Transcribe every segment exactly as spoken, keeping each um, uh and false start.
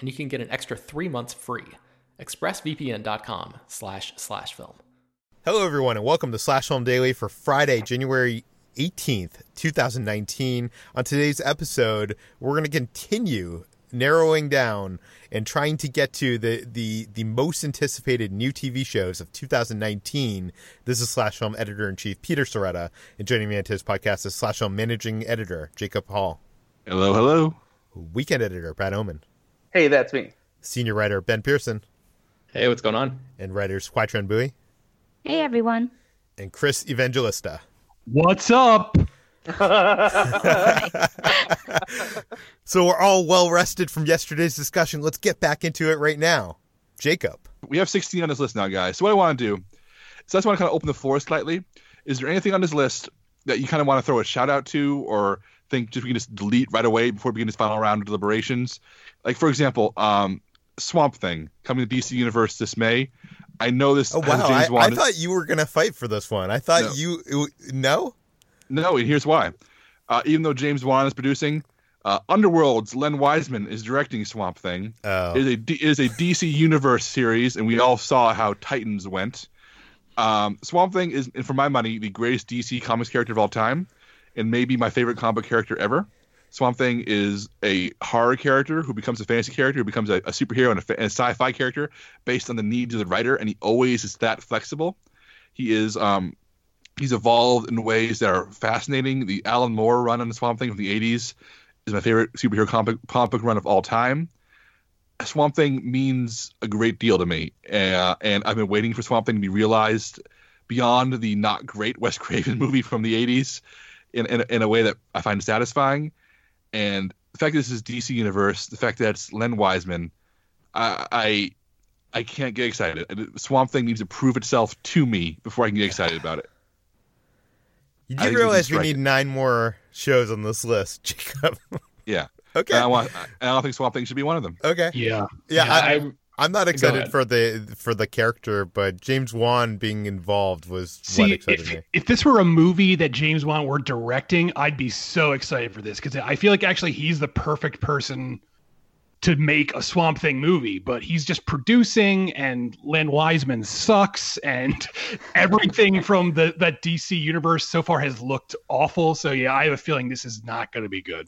And you can get an extra three months free. ExpressVPN.com slash slash film. Hello, everyone, and welcome to Slash Film Daily for Friday, January eighteenth, twenty nineteen. On today's episode, we're going to continue narrowing down and trying to get to the, the, the most anticipated new T V shows of two thousand nineteen. This is Slash Film Editor-in-Chief Peter Sciretta, and joining me on today's podcast is Slash Film Managing Editor Jacob Hall. Hello, hello. Weekend Editor Brad Oman. Hey, that's me. Senior writer Ben Pearson. Hey, what's going on? And writers Whai Tran-Bui. Hey, everyone. And Chris Evangelista. What's up? So we're all well rested from yesterday's discussion. Let's get back into it right now. Jacob. We have sixteen on this list now, guys. So what I want to do is I just want to kind of open the floor slightly. Is there anything on this list that you kind of want to throw a shout out to or think just we can just delete right away before we begin this final round of deliberations? Like, for example, um, Swamp Thing coming to D C Universe this May. I know this. Oh, wow. James Wan I, I thought you were going to fight for this one. I thought no. you. It, no? No, and here's why. Uh, even though James Wan is producing, uh, Underworld's Len Wiseman is directing Swamp Thing. Oh. It is a, D- it is a D C Universe series, and we all saw how Titans went. Um, Swamp Thing is, for my money, the greatest D C Comics character of all time, and maybe my favorite comic character ever. Swamp Thing is a horror character who becomes a fantasy character, who becomes a, a superhero and a, and a sci-fi character based on the needs of the writer, and he always is that flexible. He is... Um, He's evolved in ways that are fascinating. The Alan Moore run on the Swamp Thing from the eighties is my favorite superhero comic, comic book run of all time. Swamp Thing means a great deal to me, uh, and I've been waiting for Swamp Thing to be realized beyond the not great Wes Craven movie from the eighties in, in, in a way that I find satisfying. And the fact that this is D C Universe, the fact that it's Len Wiseman, I... I I can't get excited. Swamp Thing needs to prove itself to me before I can get excited about it. You did realize we need nine more shows on this list, Jacob. Yeah. Okay. And I, want, and I don't think Swamp Thing should be one of them. Okay. Yeah. Yeah. yeah I, I'm, I'm not excited for the for the character, but James Wan being involved was See, what excited if, me. If this were a movie that James Wan were directing, I'd be so excited for this because I feel like actually he's the perfect person to make a Swamp Thing movie, but he's just producing and Len Wiseman sucks and everything from the that D C universe so far has looked awful. So yeah, I have a feeling this is not going to be good.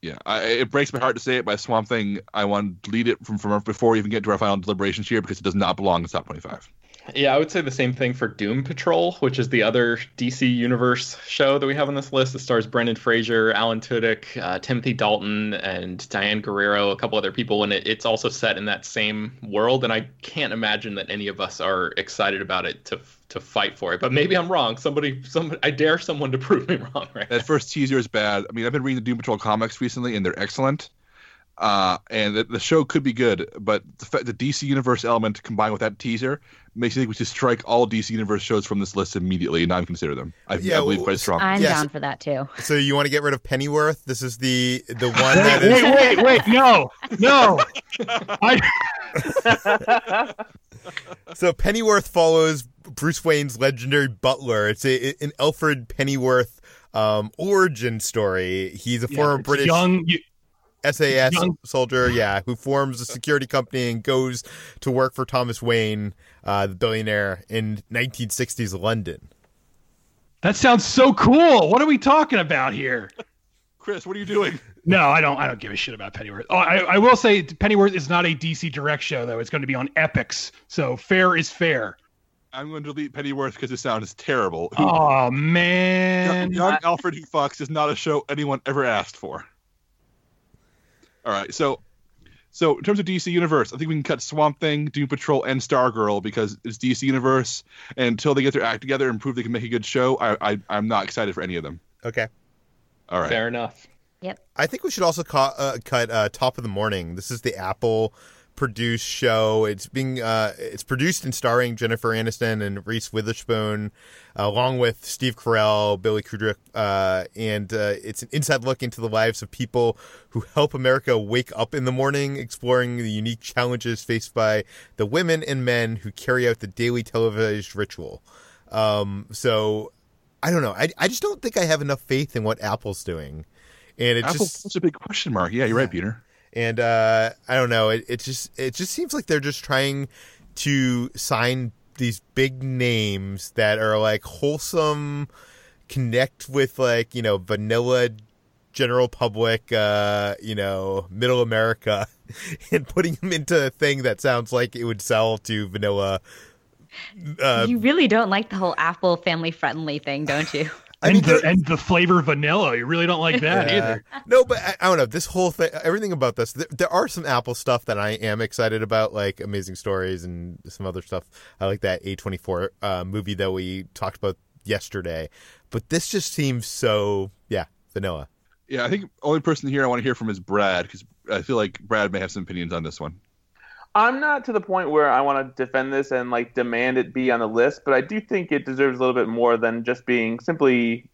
Yeah, I, it breaks my heart to say it, but Swamp Thing, I want to delete it from, from before we even get to our final deliberations here because it does not belong in top twenty-five. Yeah, I would say the same thing for Doom Patrol, which is the other D C Universe show that we have on this list. It stars Brendan Fraser, Alan Tudyk, uh, Timothy Dalton, and Diane Guerrero, a couple other people. And it, it's also set in that same world. And I can't imagine that any of us are excited about it to to fight for it. But maybe I'm wrong. Somebody, somebody I dare someone to prove me wrong right now. That first teaser is bad. I mean, I've been reading the Doom Patrol comics recently, and they're excellent. Uh, and the, the show could be good, but the, the D C Universe element combined with that teaser makes me think we should strike all D C Universe shows from this list immediately and not even consider them. I, yeah, I believe quite strong. I'm yes. down for that too. So you want to get rid of Pennyworth? This is the the one that is... Wait, wait, wait, no, no. I... So Pennyworth follows Bruce Wayne's legendary butler. It's a, an Alfred Pennyworth um, origin story. He's a yeah, former British young, you, S A S young. soldier, yeah, who forms a security company and goes to work for Thomas Wayne, uh, the billionaire, in nineteen sixties London. That sounds so cool. What are we talking about here? Chris, what are you doing? No, I don't I don't give a shit about Pennyworth. Oh, I, I will say Pennyworth is not a D C Direct show, though. It's going to be on Epix, so fair is fair. I'm going to delete Pennyworth because his sound is terrible. Oh, man. Young, young Alfred E. Fox is not a show anyone ever asked for. All right, so so in terms of D C Universe, I think we can cut Swamp Thing, Doom Patrol, and Stargirl because it's D C Universe. And until they get their act together and prove they can make a good show, I, I, I'm not excited for any of them. Okay. All right. Fair enough. Yep. I think we should also ca- uh, cut uh, Top of the Morning. This is the Apple produced show. It's being uh, it's produced and starring Jennifer Aniston and Reese Witherspoon, uh, along with Steve Carell, Billy Kudrick, uh, and uh, it's an inside look into the lives of people who help America wake up in the morning, exploring the unique challenges faced by the women and men who carry out the daily televised ritual. Um, so, I don't know. I I just don't think I have enough faith in what Apple's doing. And it's Apple's just such a big question mark. Yeah, you're yeah. right, Peter. And uh, I don't know. It, it just it just seems like they're just trying to sign these big names that are like wholesome, connect with like you know vanilla general public, uh, you know middle America, and putting them into a thing that sounds like it would sell to vanilla. Uh, you really don't like the whole Apple family friendly thing, don't you? I mean, and, the, and the flavor vanilla. You really don't like that yeah. either. No, but I, I don't know. This whole thing, everything about this, th- there are some Apple stuff that I am excited about, like Amazing Stories and some other stuff. I like that A twenty-four uh, movie that we talked about yesterday. But this just seems so, yeah, vanilla. Yeah, I think the only person here I want to hear from is Brad, because I feel like Brad may have some opinions on this one. I'm not to the point where I want to defend this and like demand it be on the list, but I do think it deserves a little bit more than just being simply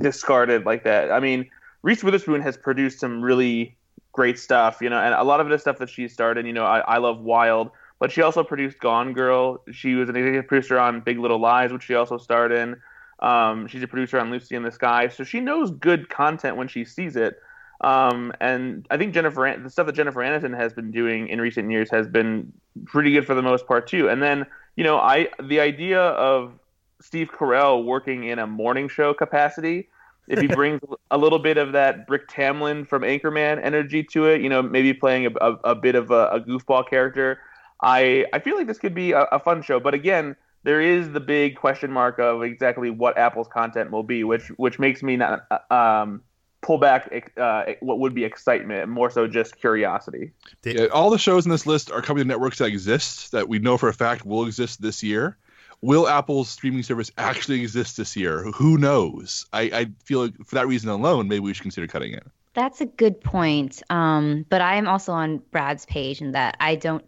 discarded like that. I mean, Reese Witherspoon has produced some really great stuff, you know, and a lot of it is stuff that she started. You know, I, I love Wild, but she also produced Gone Girl. She was an executive producer on Big Little Lies, which she also starred in. Um, she's a producer on Lucy in the Sky, so she knows good content when she sees it. Um, and I think Jennifer, An- the stuff that Jennifer Aniston has been doing in recent years has been pretty good for the most part too. And then, you know, I, the idea of Steve Carell working in a morning show capacity, if he brings a little bit of that Rick Tamlin from Anchorman energy to it, you know, maybe playing a, a, a bit of a, a goofball character, I, I feel like this could be a, a fun show. But again, there is the big question mark of exactly what Apple's content will be, which, which makes me not, um, pull back uh, what would be excitement, more so just curiosity. Yeah, all the shows in this list are coming to networks that exist, that we know for a fact will exist this year. Will Apple's streaming service actually exist this year? Who knows? I, I feel like for that reason alone, maybe we should consider cutting it. That's a good point. Um, but I'm also on Brad's page in that I don't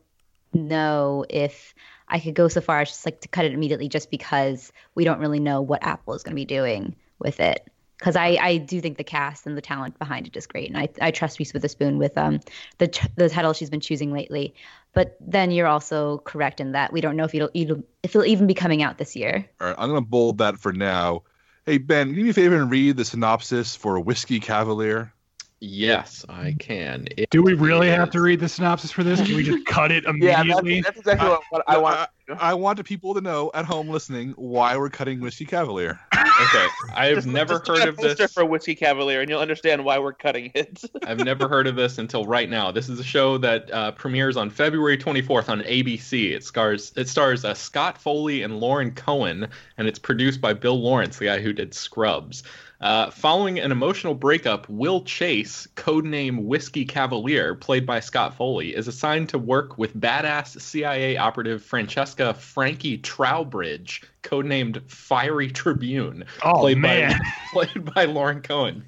know if I could go so far as just like to cut it immediately just because we don't really know what Apple is going to be doing with it. Because I, I do think the cast and the talent behind it is great. And I, I trust Reese Witherspoon with um the the title she's been choosing lately. But then you're also correct in that we don't know if it'll, it'll, if it'll even be coming out this year. All right, I'm going to bold that for now. Hey, Ben, do me a favor and read the synopsis for Whiskey Cavalier? Yes, I can. It do we really is. have to read the synopsis for this? Can we just cut it immediately? Yeah, that's, that's exactly I, what I want. I, I want the people to know at home listening why we're cutting Whiskey Cavalier. Okay, I've just, never just heard of this. For Whiskey Cavalier, and you'll understand why we're cutting it. I've never heard of this until right now. This is a show that uh, premieres on February twenty-fourth on A B C. It stars it stars uh, Scott Foley and Lauren Cohen, and it's produced by Bill Lawrence, the guy who did Scrubs. Uh, following an emotional breakup, Will Chase, codename Whiskey Cavalier, played by Scott Foley, is assigned to work with badass C I A operative Francesca Frankie Trowbridge, codenamed Fiery Tribune, oh, played, man. By, played by Lauren Cohen.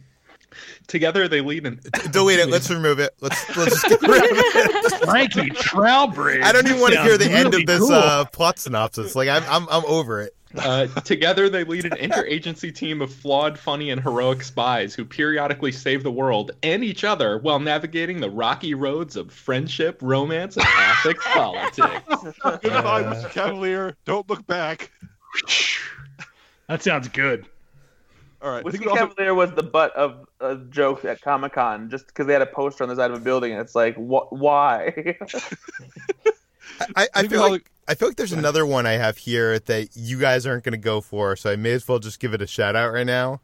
Together they lead an... Delete it. Let's remove it. Let's, let's just get rid of it. Frankie Trowbridge. I don't even want to hear the really end of this cool. uh, plot synopsis. Like, I'm, I'm, I'm over it. Uh, together, they lead an interagency team of flawed, funny, and heroic spies who periodically save the world and each other while navigating the rocky roads of friendship, romance, and classic politics. Goodbye, uh, Mister Cavalier. Don't look back. That sounds good. All right. Whiskey Cavalier also... was the butt of a joke at Comic-Con just because they had a poster on the side of a building, and it's like, wh- why? I, I feel like I feel like there's another one I have here that you guys aren't going to go for, so I may as well just give it a shout out right now.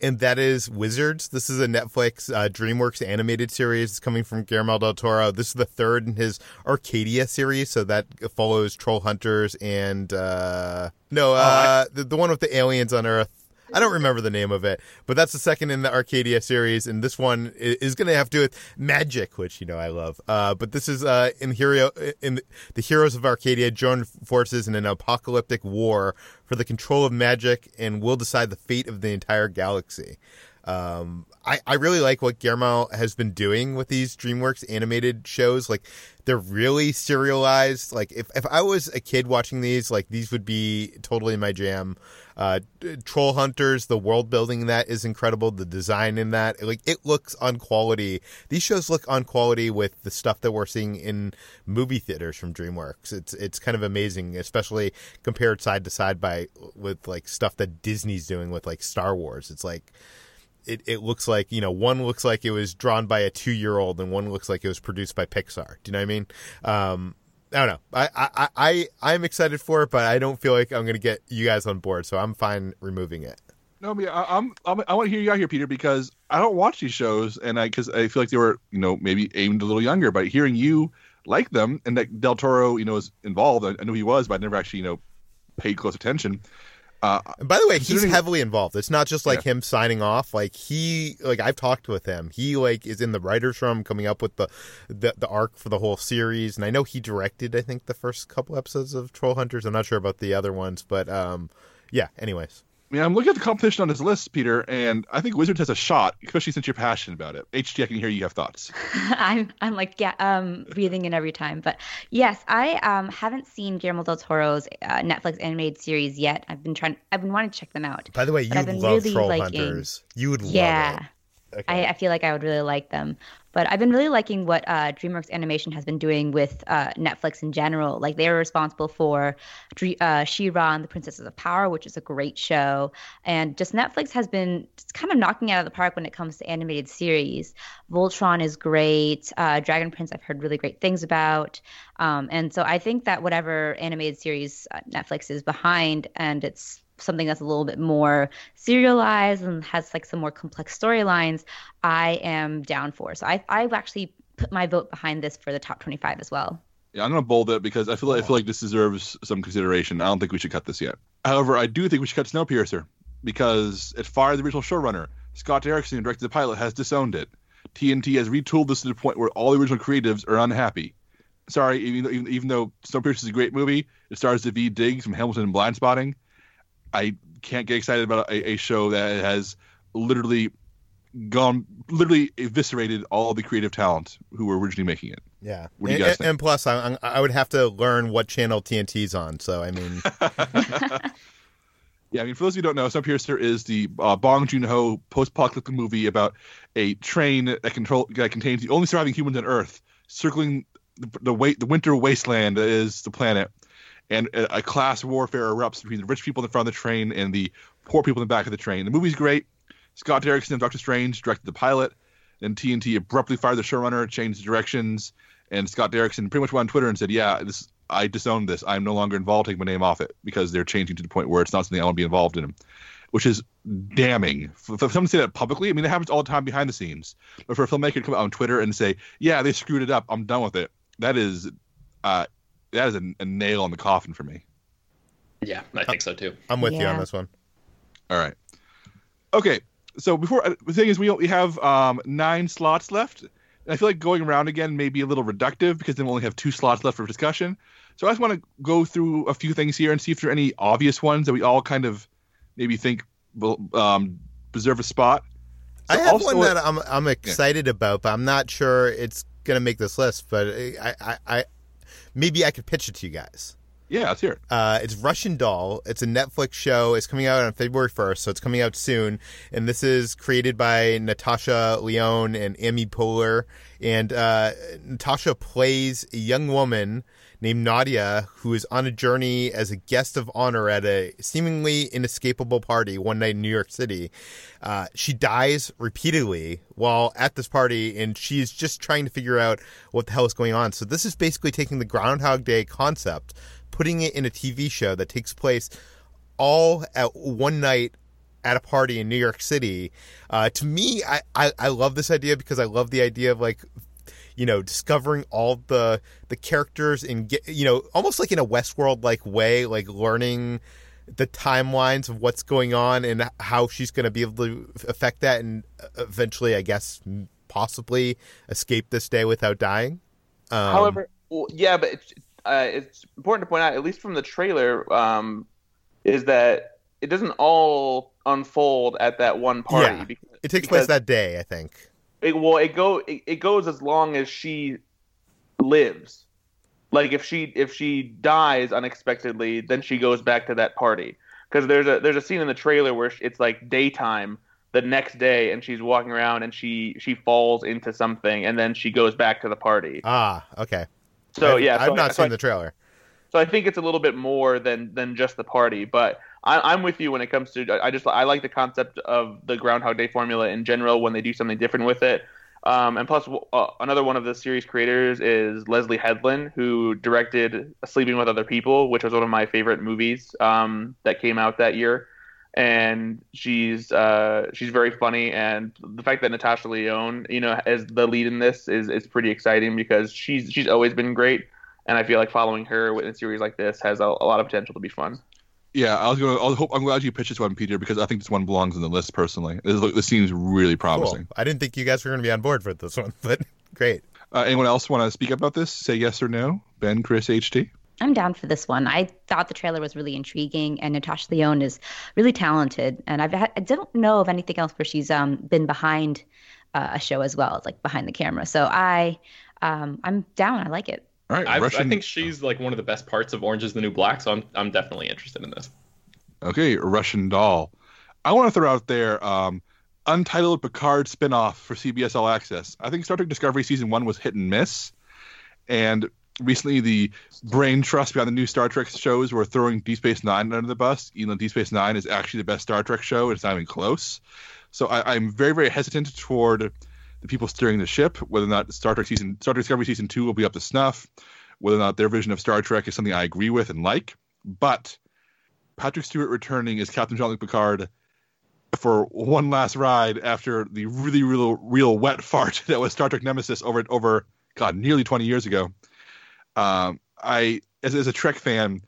And that is Wizards. This is a Netflix uh, DreamWorks animated series. It's coming from Guillermo del Toro. This is the third in his Arcadia series, so that follows Troll Hunters and uh, no, uh, oh, I... the, the one with the aliens on Earth. I don't remember the name of it, but that's the second in the Arcadia series, and this one is going to have to do with magic, which, you know, I love. Uh, but this is uh, in, hero, in the heroes of Arcadia join forces in an apocalyptic war for the control of magic and will decide the fate of the entire galaxy. Um, I, I really like what Guillermo has been doing with these DreamWorks animated shows. Like, they're really serialized. Like, if, if I was a kid watching these, like, these would be totally my jam. Uh, Troll Hunters, the world building in that is incredible. The design in that, like, it looks on quality. These shows look on quality with the stuff that we're seeing in movie theaters from DreamWorks. It's it's kind of amazing, especially compared side to side by with, like, stuff that Disney's doing with, like, Star Wars. It's like... It, it looks like, you know, one looks like it was drawn by a two-year-old and one looks like it was produced by Pixar. Do you know what I mean? Um, I don't know. I, I, I, I'm excited for it, but I don't feel like I'm going to get you guys on board, so I'm fine removing it. No, I mean, I, I'm, I'm, I want to hear you out here, Peter, because I don't watch these shows, and I because I feel like they were, you know, maybe aimed a little younger. But hearing you like them, and that Del Toro, you know, is involved. I, I knew he was, but I never actually, you know, paid close attention. Uh, By the way, he's heavily involved. It's not just like yeah. him signing off. Like he, like I've talked with him. He like is in the writers' room, coming up with the, the the arc for the whole series. And I know he directed, I think, the first couple episodes of Troll Hunters. I'm not sure about the other ones, but um, yeah. Anyways, I mean, I'm looking at the competition on his list, Peter, and I think Wizards has a shot, especially since you're passionate about it. H G, I can hear you have thoughts. I'm I'm like yeah, um, breathing in every time. But yes, I um haven't seen Guillermo del Toro's uh, Netflix animated series yet. I've been trying. I've been wanting to check them out. By the way, you would love really Troll liking, Hunters. You would love yeah, it. Okay. I, I feel like I would really like them. But I've been really liking what uh, DreamWorks Animation has been doing with uh, Netflix in general. Like, they were responsible for uh, She-Ra and the Princesses of Power, which is a great show. And just Netflix has been kind of knocking it out of the park when it comes to animated series. Voltron is great. Uh, Dragon Prince I've heard really great things about. Um, and so I think that whatever animated series Netflix is behind, and it's something that's a little bit more serialized and has like some more complex storylines, I am down for. So I, I've actually put my vote behind this for the top twenty-five as well. Yeah, I'm going to bold it because I feel like, I feel like this deserves some consideration. I don't think we should cut this yet. However, I do think we should cut Snowpiercer because it fired the original showrunner. Scott Derrickson, who directed the pilot, has disowned it. T N T has retooled this to the point where all the original creatives are unhappy. Sorry, even though, even, even though Snowpiercer is a great movie, it stars Daveed Diggs from Hamilton and Blindspotting. I can't get excited about a, a show that has literally gone, literally eviscerated all the creative talent who were originally making it. Yeah. What do you guys and, think? And plus, I, I would have to learn what channel T N T's on. So, I mean. Yeah, I mean, for those of you who don't know, Snowpiercer is the uh, Bong Joon-ho post-apocalyptic movie about a train that control that contains the only surviving humans on Earth, circling the, the, wa- the winter wasteland that is the planet. And a class warfare erupts between the rich people in the front of the train and the poor people in the back of the train. The movie's great. Scott Derrickson of Doctor Strange directed the pilot. Then T N T abruptly fired the showrunner, changed the directions. And Scott Derrickson pretty much went on Twitter and said, yeah, this, I disowned this. I'm no longer involved. Take my name off it because they're changing to the point where it's not something I want to be involved in, which is damning. For, for someone to say that publicly, I mean, it happens all the time behind the scenes. But for a filmmaker to come out on Twitter and say, yeah, they screwed it up. I'm done with it. That is... uh That is a, a nail in the coffin for me. Yeah, I think so too. I'm with yeah. you on this one. All right. Okay. So before the thing is, we we have um, nine slots left. And I feel like going around again may be a little reductive because then we only have two slots left for discussion. So I just want to go through a few things here and see if there are any obvious ones that we all kind of maybe think will um, deserve a spot. So I have also, one that I'm I'm excited yeah. about, but I'm not sure it's gonna make this list. But I I. I Maybe I could pitch it to you guys. Yeah, let's hear it. Uh, it's Russian Doll. It's a Netflix show. It's coming out on February first, so it's coming out soon. And this is created by Natasha Lyonne and Amy Poehler. And uh, Natasha plays a young woman named Nadia, who is on a journey as a guest of honor at a seemingly inescapable party one night in New York City. Uh, she dies repeatedly while at this party, and she is just trying to figure out what the hell is going on. So this is basically taking the Groundhog Day concept, putting it in a T V show that takes place all at one night at a party in New York City. Uh, to me, I, I, I love this idea because I love the idea of, like, you know, discovering all the the characters and, you know, almost like in a Westworld-like way, like learning the timelines of what's going on and how she's going to be able to affect that and eventually, I guess, possibly escape this day without dying. Um, However, well, yeah, but it's, uh, it's important to point out, at least from the trailer, um, is that it doesn't all unfold at that one party. Yeah. Because, it takes place that day, I think. It, well, it go it, it goes as long as she lives. Like if she if she dies unexpectedly, then she goes back to that party. Because there's a there's a scene in the trailer where it's like daytime the next day, and she's walking around and she she falls into something, and then she goes back to the party. Ah, okay. So I've, yeah, I've so not I, seen so the trailer. So I think it's a little bit more than than just the party, but I, I'm with you when it comes to. I just I like the concept of the Groundhog Day formula in general when they do something different with it. Um, and plus, uh, another one of the series creators is Leslie Headland, who directed Sleeping with Other People, which was one of my favorite movies um, that came out that year. And she's uh, she's very funny, and the fact that Natasha Lyonne, you know, as the lead in this is is pretty exciting because she's she's always been great. And I feel like following her in a series like this has a, a lot of potential to be fun. Yeah, I was gonna. I hope, I'm glad you pitched this one, Peter, because I think this one belongs on the list personally. This, this seems really promising. Cool. I didn't think you guys were going to be on board for this one, but great. Uh, anyone else want to speak up about this? Say yes or no. Ben, Chris, H T. I'm down for this one. I thought the trailer was really intriguing, and Natasha Lyonne is really talented. And I've had, I don't know of anything else where she's um been behind uh, a show as well, like behind the camera. So I um I'm down. I like it. All right, Russian... I think she's like one of the best parts of Orange is the New Black, so I'm I'm definitely interested in this. Okay, Russian Doll. I want to throw out there um, Untitled Picard spinoff for C B S All Access. I think Star Trek Discovery Season one was hit and miss, and recently the brain trust behind the new Star Trek shows were throwing Deep Space Nine under the bus, even though Deep Space Nine is actually the best Star Trek show, and it's not even close. So I, I'm very, very hesitant toward... the people steering the ship, whether or not Star Trek season, Star Trek Discovery season two will be up to snuff, whether or not their vision of Star Trek is something I agree with and like. But Patrick Stewart returning as Captain Jean-Luc Picard for one last ride after the really, real, real wet fart that was Star Trek Nemesis over over God nearly twenty years ago. Um, I, as, as a Trek fan,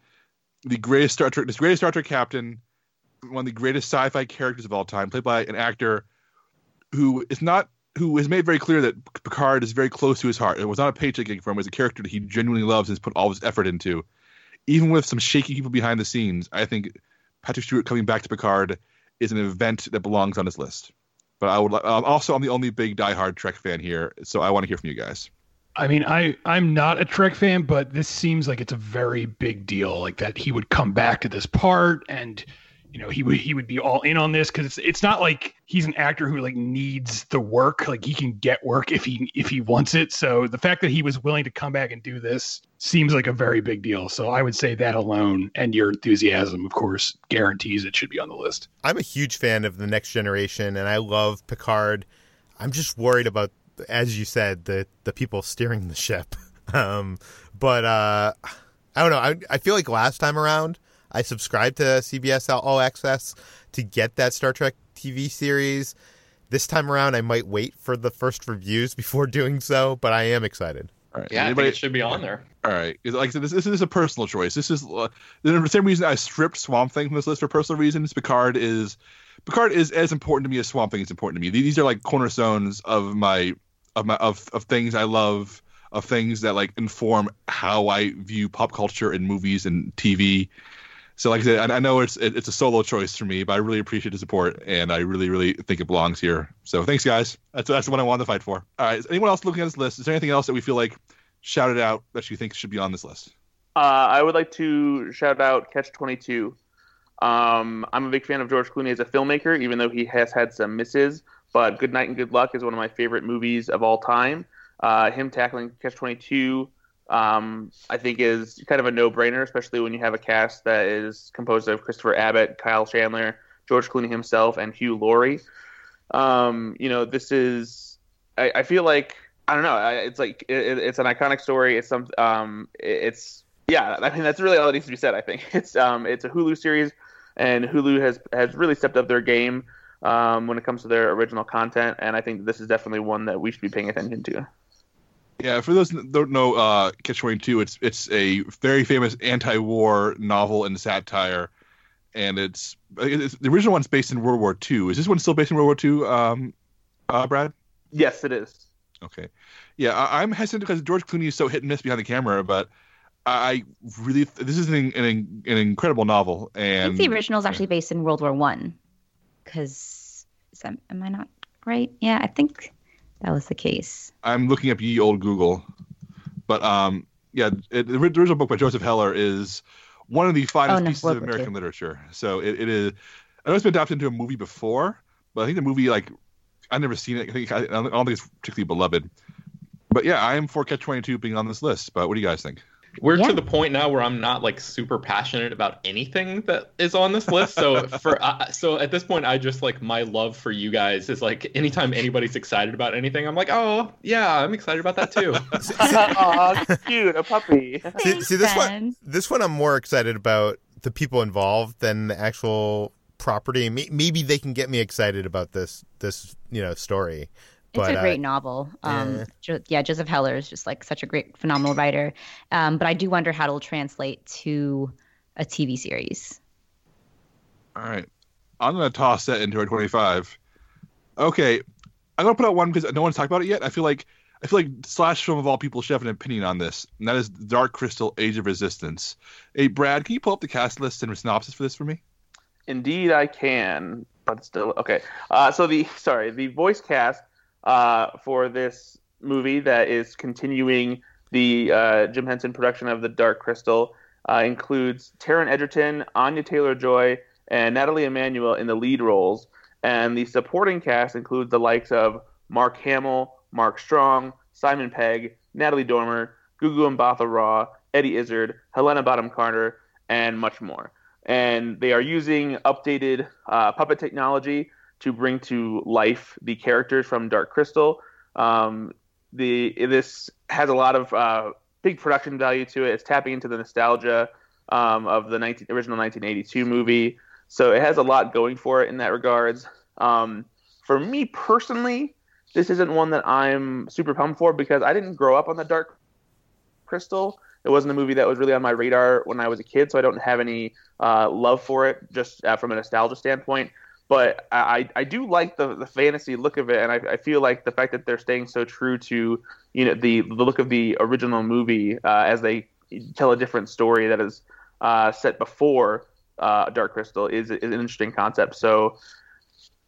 the greatest Star Trek, this greatest Star Trek captain, one of the greatest sci-fi characters of all time, played by an actor who is not. who has made very clear that Picard is very close to his heart. It was not a paycheck gig for him. It was a character that he genuinely loves and has put all his effort into. Even with some shaky people behind the scenes, I think Patrick Stewart coming back to Picard is an event that belongs on his list. But I would um, also, I'm the only big diehard Trek fan here, so I want to hear from you guys. I mean, I, I'm not a Trek fan, but this seems like it's a very big deal, like that he would come back to this part and... you know, he would he would be all in on this because it's it's not like he's an actor who like needs the work. Like he can get work if he if he wants it. So the fact that he was willing to come back and do this seems like a very big deal. So I would say that alone and your enthusiasm, of course, guarantees it should be on the list. I'm a huge fan of The Next Generation and I love Picard. I'm just worried about, as you said, the the people steering the ship. um, but uh, I don't know. I I feel like last time around, I subscribed to C B S All Access to get that Star Trek T V series. This time around, I might wait for the first reviews before doing so, but I am excited. All right. Yeah, anybody... I think it should be on there. All right. Like I said, this, this is a personal choice. This is uh, the same reason I stripped Swamp Thing from this list for personal reasons. Picard is Picard is as important to me as Swamp Thing is important to me. These are like cornerstones of my of my of, of things I love, of things that like inform how I view pop culture and movies and T V. So like I said, I know it's it's a solo choice for me, but I really appreciate the support, and I really, really think it belongs here. So thanks, guys. That's that's the one I wanted to fight for. All right. Is anyone else looking at this list? Is there anything else that we feel like shouted out that you think should be on this list? Uh, I would like to shout out Catch twenty-two. Um, I'm a big fan of George Clooney as a filmmaker, even though he has had some misses. But Good Night and Good Luck is one of my favorite movies of all time. Uh, him tackling Catch twenty-two um, I think is kind of a no-brainer, especially when you have a cast that is composed of Christopher Abbott, Kyle Chandler, George Clooney himself, and Hugh Laurie. Um, you know, this is, I, I feel like, I don't know, I, it's like, it, it's an iconic story. It's some, um, it, it's, yeah, I mean, that's really all that needs to be said. I think it's, um, it's a Hulu series, and Hulu has, has really stepped up their game, um, when it comes to their original content. And I think this is definitely one that we should be paying attention to. Yeah, for those that don't know, uh, Catch twenty-two, it's, it's a very famous anti-war novel and satire. And it's, it's the original one's based in World War Two. Is this one still based in World War Two, um, uh, Brad? Yes, it is. Okay. Yeah, I, I'm hesitant because George Clooney is so hit and miss behind the camera, but I really this is an an, an incredible novel. And I think the original is actually based in World War One. Because am I not right? Yeah, I think that was the case. I'm looking up ye old Google, but um, yeah, it, the original book by Joseph Heller is one of the finest oh, no, pieces of American literature. So it, it is. I know it's been adapted into a movie before, but I think the movie, like, I've never seen it. I think I, I don't think it's particularly beloved. But yeah, I am for Catch twenty-two being on this list. But what do you guys think? We're yeah. to the point now where I'm not, like, super passionate about anything that is on this list. So for uh, so at this point, I just, like, my love for you guys is, like, anytime anybody's excited about anything, I'm like, oh yeah, I'm excited about that too. Oh, cute, a puppy. Thanks, see, see this one. This one, I'm more excited about the people involved than the actual property. Maybe they can get me excited about this this you know story. But, it's a great uh, novel. Um, yeah. Jo- yeah, Joseph Heller is just, like, such a great, phenomenal writer. Um, but I do wonder how it'll translate to a T V series. All right. I'm going to toss that into our twenty-five. Okay. I'm going to put out one because no one's talked about it yet. I feel like I feel like Slash Film of all people should have an opinion on this, and that is Dark Crystal, Age of Resistance. Hey, Brad, can you pull up the cast list and a synopsis for this for me? Indeed, I can. But still, okay. Uh, so the, sorry, the voice cast Uh, for this movie that is continuing the uh, Jim Henson production of The Dark Crystal uh, includes Taron Egerton, Anya Taylor-Joy, and Natalie Emanuel in the lead roles. And the supporting cast includes the likes of Mark Hamill, Mark Strong, Simon Pegg, Natalie Dormer, Gugu Mbatha-Raw, Eddie Izzard, Helena Bonham Carter, and much more. And they are using updated uh, puppet technology to bring to life the characters from Dark Crystal. Um, the this has a lot of uh, big production value to it. It's tapping into the nostalgia um, of the nineteen, original nineteen eighty-two movie. So it has a lot going for it in that regards. Um, for me personally, this isn't one that I'm super pumped for because I didn't grow up on the Dark Crystal. It wasn't a movie that was really on my radar when I was a kid, so I don't have any uh, love for it just uh, from a nostalgia standpoint. But I, I do like the, the fantasy look of it, and I, I feel like the fact that they're staying so true to, you know, the, the look of the original movie uh, as they tell a different story that is uh, set before uh, Dark Crystal is, is an interesting concept. So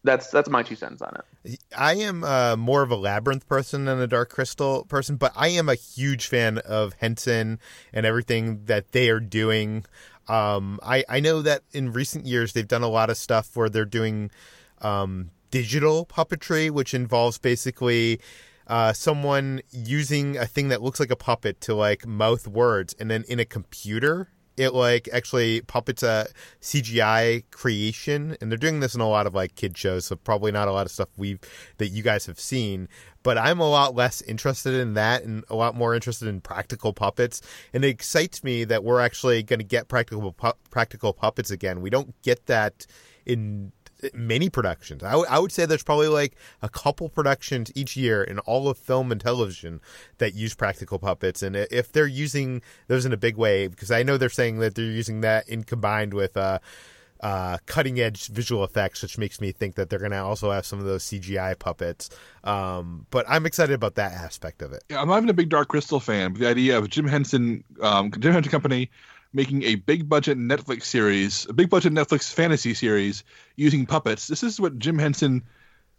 that's that's my two cents on it. I am uh, more of a Labyrinth person than a Dark Crystal person, but I am a huge fan of Henson and everything that they are doing. Um, I, I know that in recent years they've done a lot of stuff where they're doing um, digital puppetry, which involves basically uh, someone using a thing that looks like a puppet to, like, mouth words, and then in a computer it, like, actually puppets a C G I creation. And they're doing this in a lot of, like, kid shows, so probably not a lot of stuff we've that you guys have seen. But I'm a lot less interested in that and a lot more interested in practical puppets. And it excites me that we're actually going to get practical pu- practical puppets again. We don't get that in many productions. I, w- I would say there's probably, like, a couple productions each year in all of film and television that use practical puppets. And if they're using those in a big way, because I know they're saying that they're using that in combined with uh, uh, cutting-edge visual effects, which makes me think that they're going to also have some of those C G I puppets. Um, but I'm excited about that aspect of it. Yeah, I'm not even a big Dark Crystal fan, but the idea of Jim Henson, um, Jim Henson Company making a big-budget Netflix series, a big-budget Netflix fantasy series using puppets. This is what Jim Henson,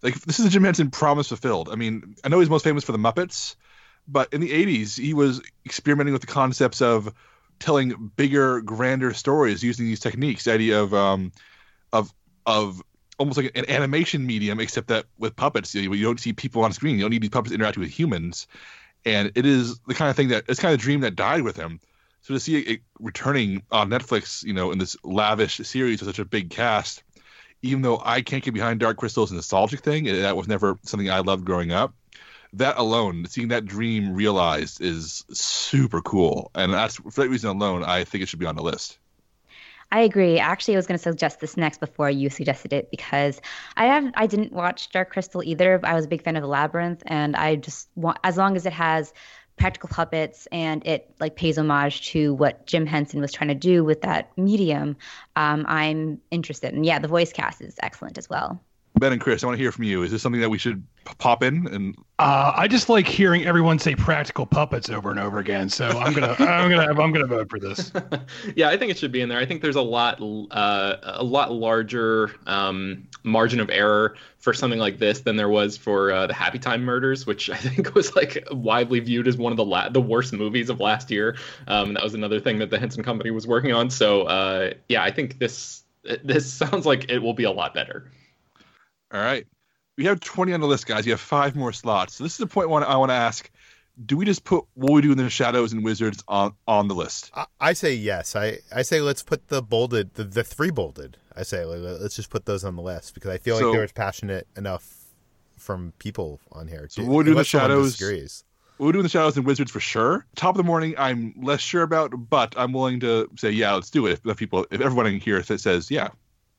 like, this is the Jim Henson promise fulfilled. I mean, I know he's most famous for the Muppets, but in the eighties, he was experimenting with the concepts of telling bigger, grander stories using these techniques. The idea of, um, of, of almost like an animation medium, except that with puppets, you don't see people on screen. You don't need these puppets interacting with humans. And it is the kind of thing that, it's kind of dream that died with him. So to see it returning on Netflix, you know, in this lavish series with such a big cast, even though I can't get behind Dark Crystal as a nostalgic thing, that was never something I loved growing up. That alone, seeing that dream realized is super cool. And that's, for that reason alone, I think it should be on the list. I agree. Actually, I was going to suggest this next before you suggested it, because I have I didn't watch Dark Crystal either. I was a big fan of The Labyrinth, and I just want, as long as it has practical puppets and it like pays homage to what Jim Henson was trying to do with that medium, um, I'm interested. And yeah, the voice cast is excellent as well. Ben and Chris, I want to hear from you. Is this something that we should p- pop in? And uh, I just like hearing everyone say "practical puppets" over and over again. So I'm gonna, I'm gonna, I'm gonna vote for this. Yeah, I think it should be in there. I think there's a lot, uh, a lot larger um, margin of error for something like this than there was for uh, the Happy Time Murders, which I think was like widely viewed as one of the la- the worst movies of last year. Um, and that was another thing that the Henson Company was working on. So uh, yeah, I think this this sounds like it will be a lot better. All right. We have twenty on the list, guys. You have five more slots. So this is the point one I want to ask. Do we just put What We Do in the Shadows and Wizards on, on the list? I, I say yes. I, I say let's put the bolded, the, the three bolded. I say let's just put those on the list because I feel so, like there was passionate enough from people on here. So What We Do in the Shadows. What We Do in the Shadows and Wizards for sure. Top of the Morning, I'm less sure about, but I'm willing to say, yeah, let's do it. If, if people, if everyone in here says, yeah.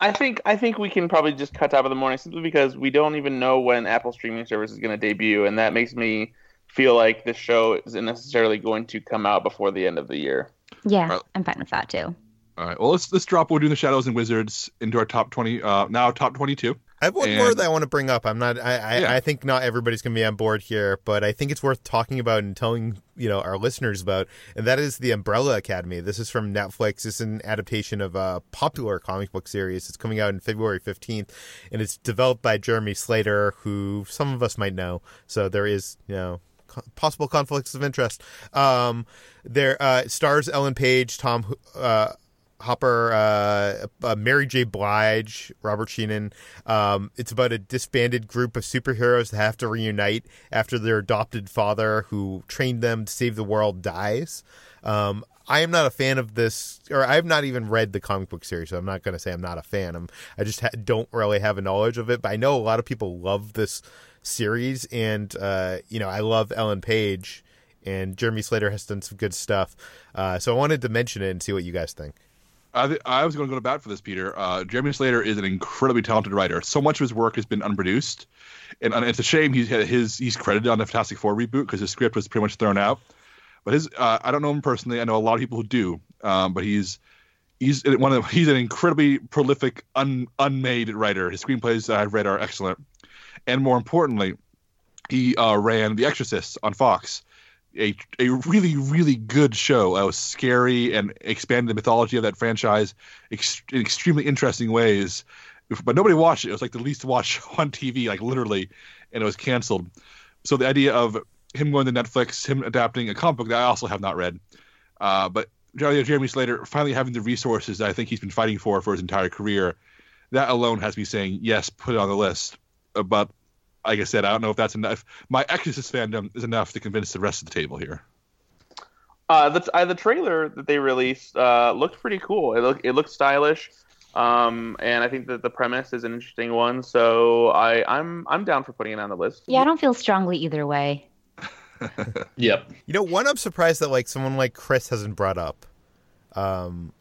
I think I think we can probably just cut Top of the Morning simply because we don't even know when Apple streaming service is going to debut, and that makes me feel like this show isn't necessarily going to come out before the end of the year. Yeah, right. I'm fine with that too. All right, well let's let's drop What We Do in the Shadows and Wizards into our top twenty. Uh, now top twenty-two. I have one and... more that I want to bring up. I'm not. I I, yeah. I think not everybody's going to be on board here, but I think it's worth talking about and telling you know our listeners about, and that is the Umbrella Academy. This is from Netflix. It's an adaptation of a popular comic book series. It's coming out on February fifteenth, and it's developed by Jeremy Slater, who some of us might know. So there is you know. possible conflicts of interest. Um, there uh, stars Ellen Page, Tom uh, Hopper, uh, uh, Mary J. Blige, Robert Sheenan. Um, it's about a disbanded group of superheroes that have to reunite after their adopted father, who trained them to save the world, dies. Um, I am not a fan of this, or I've not even read the comic book series, so I'm not going to say I'm not a fan. I'm, I just ha- don't really have a knowledge of it, but I know a lot of people love this series, and uh, you know, I love Ellen Page, and Jeremy Slater has done some good stuff. Uh, so I wanted to mention it and see what you guys think. I, th- I was going to go to bat for this, Peter. Uh, Jeremy Slater is an incredibly talented writer. So much of his work has been unproduced, and, and it's a shame he's had his he's credited on the Fantastic Four reboot because his script was pretty much thrown out. But his uh, I don't know him personally. I know a lot of people who do. Um, but he's he's one of the, he's an incredibly prolific un, unmade writer. His screenplays that I've read are excellent. And more importantly, he uh, ran The Exorcist on Fox, a a really, really good show. That was scary and expanded the mythology of that franchise ex- in extremely interesting ways. But nobody watched it. It was like the least watched show on T V, like literally, and it was canceled. So the idea of him going to Netflix, him adapting a comic book that I also have not read, uh, but Jeremy Slater finally having the resources that I think he's been fighting for for his entire career, that alone has me saying, yes, put it on the list. But like I said, I don't know if that's enough. My Exorcist fandom is enough to convince the rest of the table here. Uh, the, uh, the trailer that they released uh, looked pretty cool. It looked it looked stylish, um, and I think that the premise is an interesting one. So I, I'm I'm down for putting it on the list. Yeah, I don't feel strongly either way. Yep. You know, one I'm surprised that like someone like Chris hasn't brought up um,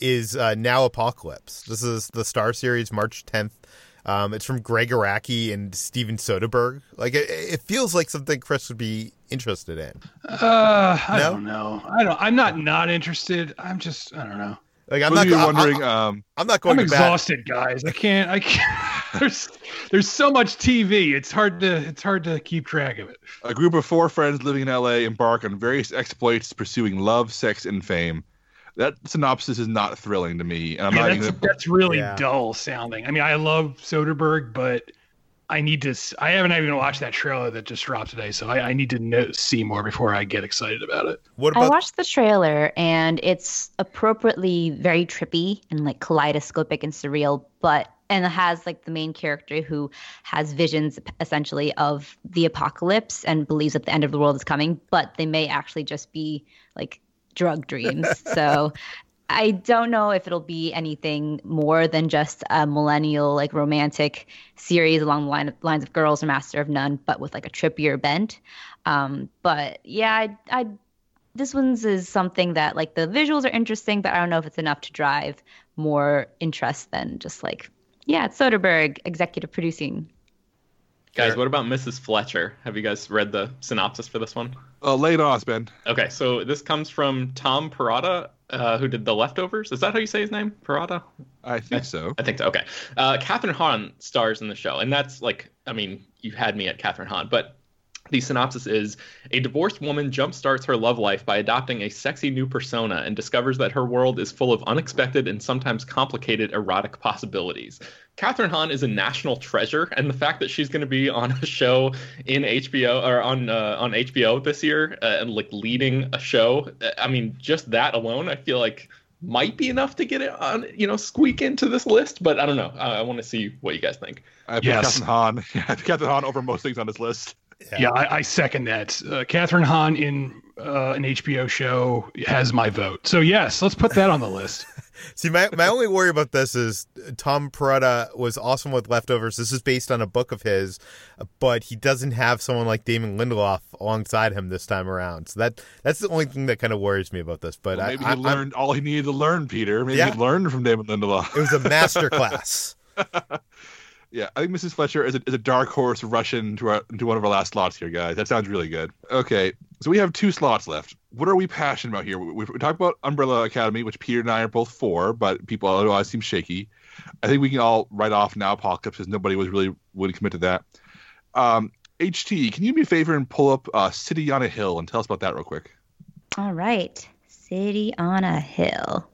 is uh, Now Apocalypse. This is the Star series, March tenth. Um, it's from Greg Araki and Steven Soderbergh. Like it, it feels like something Chris would be interested in. Uh, I no? don't know. I don't. I'm not not interested. I'm just. I don't know. Like I'm what not wondering. I, I, um, I'm not going. I'm exhausted, bat. guys. I can't. I can't. There's there's so much T V. It's hard to it's hard to keep track of it. A group of four friends living in L A embark on various exploits pursuing love, sex, and fame. That synopsis is not thrilling to me. And I'm yeah, not that's, even... that's really yeah. dull sounding. I mean, I love Soderbergh, but I need to. I haven't even watched that trailer that just dropped today, so I, I need to know, see more before I get excited about it. What about- I watched the trailer, and it's appropriately very trippy and like kaleidoscopic and surreal, but and it has like the main character who has visions essentially of the apocalypse and believes that the end of the world is coming, but they may actually just be like drug dreams. So. I don't know if it'll be anything more than just a millennial, like romantic series along the line of, lines of Girls or Master of None, but with like a trippier bent. Um, but yeah, I, I, this one's is something that like the visuals are interesting, but I don't know if it's enough to drive more interest than just like, yeah, it's Soderbergh executive producing. Guys, what about Missus Fletcher? Have you guys read the synopsis for this one? Uh, lay it on us, Ben. Okay, so this comes from Tom Parada, uh, who did The Leftovers. Is that how you say his name? Parada? I think I, so. I think so, okay. Uh, Catherine Hahn stars in the show, and that's like, I mean, you had me at Catherine Hahn, but the synopsis is, a divorced woman jumpstarts her love life by adopting a sexy new persona and discovers that her world is full of unexpected and sometimes complicated erotic possibilities. Catherine Hahn is a national treasure, and the fact that she's going to be on a show in H B O or on uh, on H B O this year uh, and like leading a show, I mean, just that alone, I feel like might be enough to get it on, you know, squeak into this list. But I don't know. I, I want to see what you guys think. I put yes. Catherine Hahn. Yeah, I put Catherine Hahn over most things on this list. Yeah, yeah I, I second that. Uh, Catherine Hahn in uh, an H B O show has my vote. So yes, let's put that on the list. See, my, my only worry about this is Tom Perrotta was awesome with Leftovers. This is based on a book of his, but he doesn't have someone like Damon Lindelof alongside him this time around. So that that's the only thing that kind of worries me about this. But well, maybe I, he I, learned I'm, all he needed to learn, Peter. Maybe yeah. he learned from Damon Lindelof. It was a master class. Yeah, I think Missus Fletcher is a, is a dark horse rush into, our, into one of our last slots here, guys. That sounds really good. Okay, so we have two slots left. What are we passionate about here? We, we, we talked about Umbrella Academy, which Peter and I are both for, but people otherwise seem shaky. I think we can all write off Now Apocalypse because nobody was really willing to commit to that. Um, H T, can you do me a favor and pull up uh, City on a Hill and tell us about that real quick? All right, City on a Hill.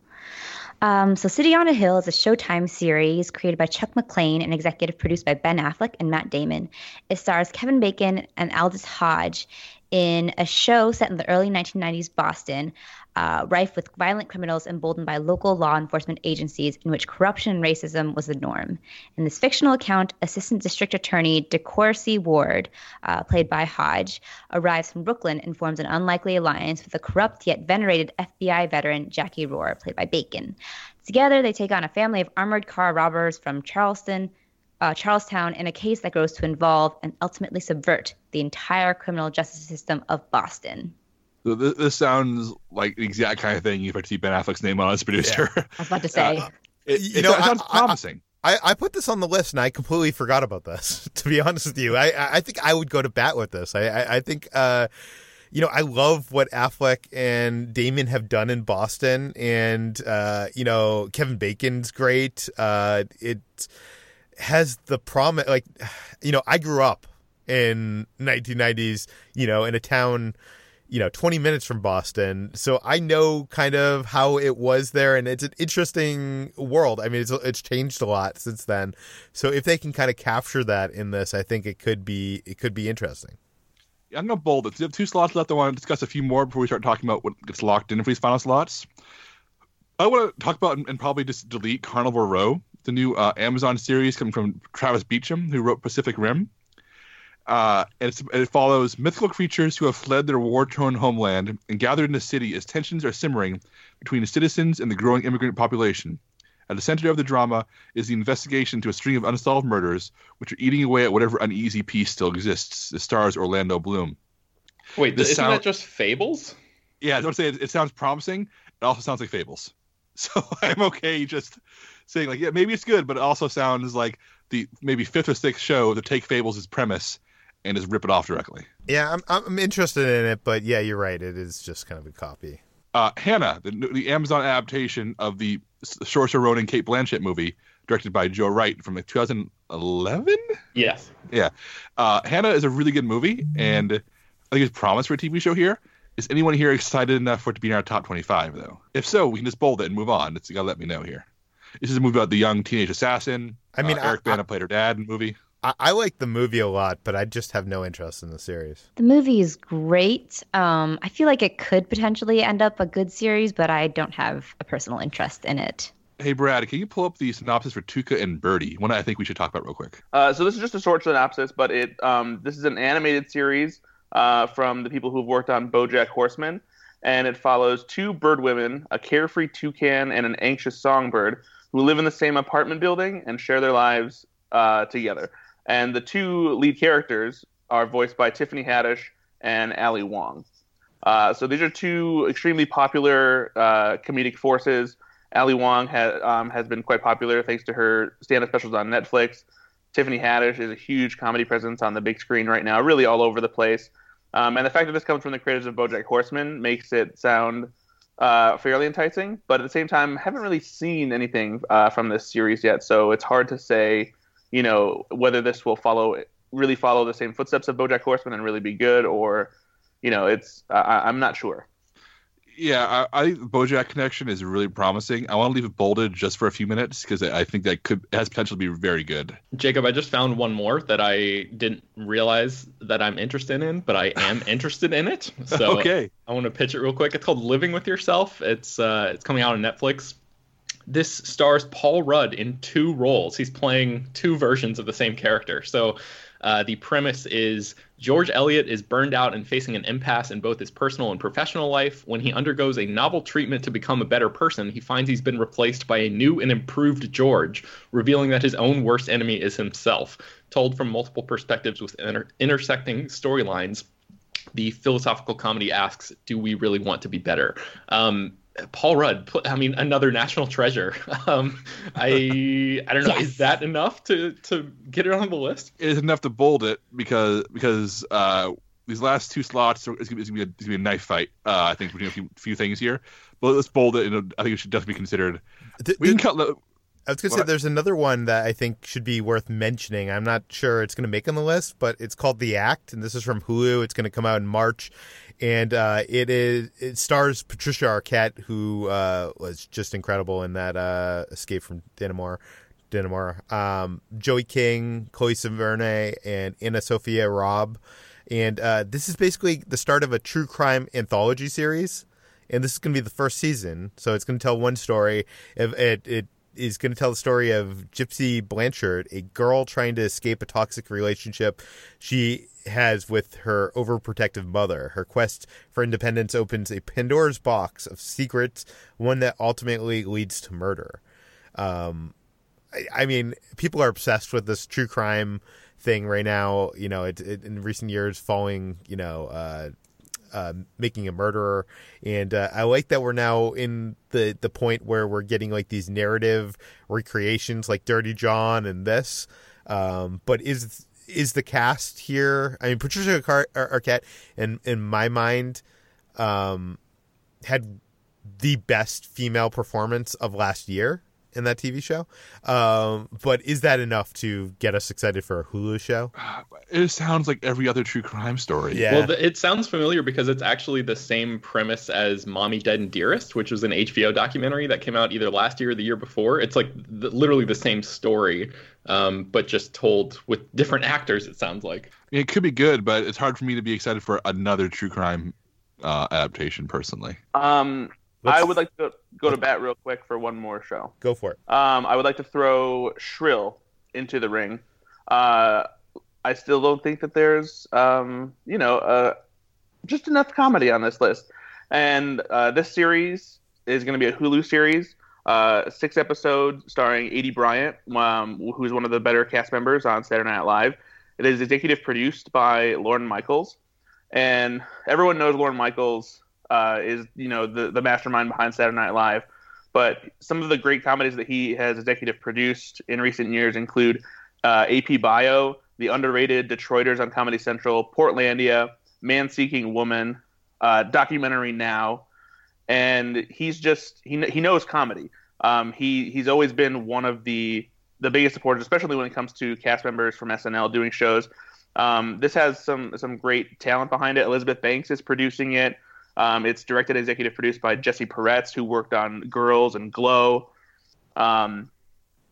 Um, so City on a Hill is a Showtime series created by Chuck McLean and executive produced by Ben Affleck and Matt Damon. It stars Kevin Bacon and Aldous Hodge in a show set in the early nineteen nineties Boston, uh, rife with violent criminals emboldened by local law enforcement agencies in which corruption and racism was the norm. In this fictional account, Assistant District Attorney DeCourcy Ward, uh, played by Hodge, arrives from Brooklyn and forms an unlikely alliance with the corrupt yet venerated F B I veteran Jackie Rohr, played by Bacon. Together, they take on a family of armored car robbers from Charleston, Uh, Charlestown in a case that grows to involve and ultimately subvert the entire criminal justice system of Boston. So this, this sounds like the exact kind of thing you'd like to see Ben Affleck's name on as producer. Yeah. I was about to say. Uh, it, you it know, sounds I, promising. I, I put this on the list and I completely forgot about this, to be honest with you. I, I think I would go to bat with this. I, I, I think... Uh, You know, I love what Affleck and Damon have done in Boston. And, uh, you know, Kevin Bacon's great. Uh, it... has the promise, like, you know, I grew up in nineteen nineties, you know, in a town, you know, twenty minutes from Boston. So I know kind of how it was there. And it's an interesting world. I mean, it's it's changed a lot since then. So if they can kind of capture that in this, I think it could be it could be interesting. Yeah, I'm going to bold it. We have two slots left. I want to discuss a few more before we start talking about what gets locked in for these final slots. I want to talk about and probably just delete Carnival Row, the new uh, Amazon series coming from Travis Beecham, who wrote Pacific Rim. Uh, and it's, it follows mythical creatures who have fled their war-torn homeland and gathered in a city as tensions are simmering between the citizens and the growing immigrant population. At the center of the drama is the investigation to a string of unsolved murders, which are eating away at whatever uneasy peace still exists. It stars Orlando Bloom. Wait, this isn't sound... that just Fables? Yeah, I was going to say, it, it sounds promising. It also sounds like Fables. So I'm okay just... saying, like, yeah, maybe it's good, but it also sounds like the maybe fifth or sixth show to take Fables' premise and just rip it off directly. Yeah, I'm I'm interested in it, but yeah, you're right. It is just kind of a copy. Uh, Hannah, the, the Amazon adaptation of the Saoirse Ronan Cate Blanchett movie, directed by Joe Wright from like two thousand eleven? Yes. Yeah. Uh, Hannah is a really good movie, and I think it's promised for a T V show here. Is anyone here excited enough for it to be in our top twenty-five, though? If so, we can just bold it and move on. It's, you got to let me know here. This is a movie about the young teenage assassin. I mean, uh, Eric I, I, Bana played her dad in the movie. I, I like the movie a lot, but I just have no interest in the series. The movie is great. Um, I feel like it could potentially end up a good series, but I don't have a personal interest in it. Hey, Brad, can you pull up the synopsis for Tuca and Birdie? One I think we should talk about real quick. Uh, so this is just a short synopsis, but it um, this is an animated series uh, from the people who've worked on BoJack Horseman. And it follows two bird women, a carefree toucan and an anxious songbird, who live in the same apartment building and share their lives uh, together. And the two lead characters are voiced by Tiffany Haddish and Ali Wong. Uh, so these are two extremely popular uh, comedic forces. Ali Wong ha- um, has been quite popular thanks to her stand-up specials on Netflix. Tiffany Haddish is a huge comedy presence on the big screen right now, really all over the place. Um, and the fact that this comes from the creators of BoJack Horseman makes it sound uh, fairly enticing. But at the same time, I haven't really seen anything uh, from this series yet, so it's hard to say, you know, whether this will follow really follow the same footsteps of BoJack Horseman and really be good, or, you know, it's I, I'm not sure. Yeah, I, I think the BoJack connection is really promising. I want to leave it bolded just for a few minutes because I think that could it has potential to be very good. Jacob, I just found one more that I didn't realize that I'm interested in, but I am interested in it. So okay. I want to pitch it real quick. It's called Living With Yourself. It's uh, it's coming out on Netflix. This stars Paul Rudd in two roles. He's playing two versions of the same character. So uh, the premise is George Eliot is burned out and facing an impasse in both his personal and professional life. When he undergoes a novel treatment to become a better person, he finds he's been replaced by a new and improved George, revealing that his own worst enemy is himself. Told from multiple perspectives with inter- intersecting storylines, the philosophical comedy asks, do we really want to be better? Um, Paul Rudd, I mean, another national treasure. Um, I I don't know. Yes. Is that enough to, to get it on the list? It is enough to bold it because because uh, these last two slots, it's going to be a, it's going to be a knife fight, uh, I think, between a few, few things here. But let's bold it, and I think it should definitely be considered. The, we can the, cut, I was going to say there's another one that I think should be worth mentioning. I'm not sure it's going to make on the list, but it's called The Act, and this is from Hulu. It's going to come out in March. And uh, it is it stars Patricia Arquette, who uh, was just incredible in that uh, Escape from Dannemora, Dannemora. Um, Joey King, Chloe Sevigny, and Anna Sophia Robb. And uh, this is basically the start of a true crime anthology series. And this is going to be the first season. So it's going to tell one story. It, it, it is going to tell the story of Gypsy Blanchard, a girl trying to escape a toxic relationship she has with her overprotective mother. Her quest for independence opens a Pandora's box of secrets, one that ultimately leads to murder. Um, I, I mean, people are obsessed with this true crime thing right now. You know, it, it, in recent years, following, you know, uh, uh, Making a Murderer. And uh, I like that we're now in the, the point where we're getting like these narrative recreations like Dirty John and this. Um, but is... Is the cast here? I mean, Patricia Arquette, in, in my mind, um, had the best female performance of last year in that T V show. Um, but is that enough to get us excited for a Hulu show? It sounds like every other true crime story. Yeah. Well, the, it sounds familiar because it's actually the same premise as Mommy, Dead and Dearest, which was an H B O documentary that came out either last year or the year before. It's like the, literally the same story. Um, but just told with different actors, it sounds like. It could be good, but it's hard for me to be excited for another true crime uh, adaptation, personally. Um, I would like to go to bat real quick for one more show. Go for it. Um, I would like to throw Shrill into the ring. Uh, I still don't think that there's, um, you know, uh, just enough comedy on this list. And uh, this series is going to be a Hulu series. Uh, six episodes starring Aidy Bryant, um, who's one of the better cast members on Saturday Night Live. It is executive produced by Lorne Michaels, and everyone knows Lorne Michaels uh, is, you know, the, the mastermind behind Saturday Night Live. But some of the great comedies that he has executive produced in recent years include uh, A P Bio, The Underrated Detroiters on Comedy Central, Portlandia, Man Seeking Woman, uh, Documentary Now. And he's just he he knows comedy. Um, he he's always been one of the the biggest supporters, especially when it comes to cast members from S N L doing shows. Um, this has some some great talent behind it. Elizabeth Banks is producing it. Um, it's directed and executive produced by Jesse Peretz, who worked on Girls and Glow. Um,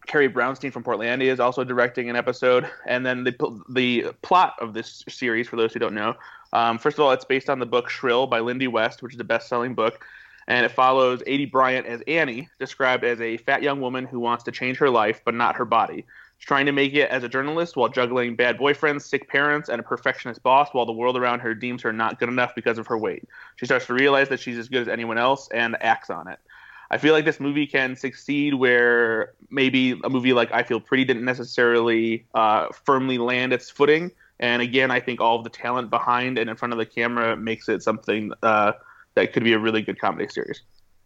Carrie Brownstein from Portlandia is also directing an episode. And then the the plot of this series, for those who don't know, um, first of all, it's based on the book Shrill by Lindy West, which is the best-selling book. And it follows Adie Bryant as Annie, described as a fat young woman who wants to change her life but not her body. She's trying to make it as a journalist while juggling bad boyfriends, sick parents, and a perfectionist boss while the world around her deems her not good enough because of her weight. She starts to realize that she's as good as anyone else and acts on it. I feel like this movie can succeed where maybe a movie like I Feel Pretty didn't necessarily uh, firmly land its footing. And again, I think all of the talent behind and in front of the camera makes it something uh, that could be a really good comedy series.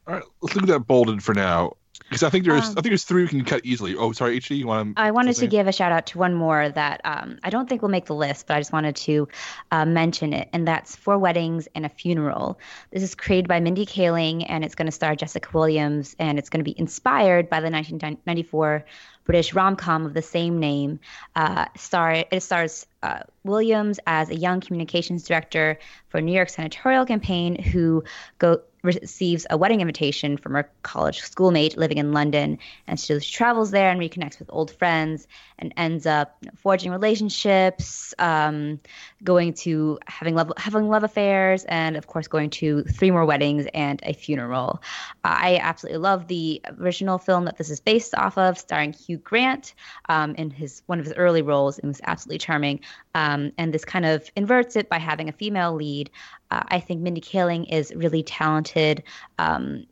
All right, let's look at that bolded for now. Because I think there's, um, I think there's three we can cut easily. Oh, sorry, H D, you want to? I wanted something? to give a shout out to one more that um, I don't think will make the list, but I just wanted to uh, mention it, and that's Four Weddings and a Funeral. This is created by Mindy Kaling, and it's going to star Jessica Williams, and it's going to be inspired by the nineteen ninety-four British rom-com of the same name. Uh, star it stars uh, Williams as a young communications director for a New York senatorial campaign who go. receives a wedding invitation from her college schoolmate living in London, and she travels there and reconnects with old friends and ends up you know, forging relationships, um, going to having love having love affairs, and of course going to three more weddings and a funeral. I absolutely love the original film that this is based off of, starring Hugh Grant um, in his one of his early roles, and was absolutely charming. Um, and this kind of inverts it by having a female lead. Uh, I think Mindy Kaling is really talented um,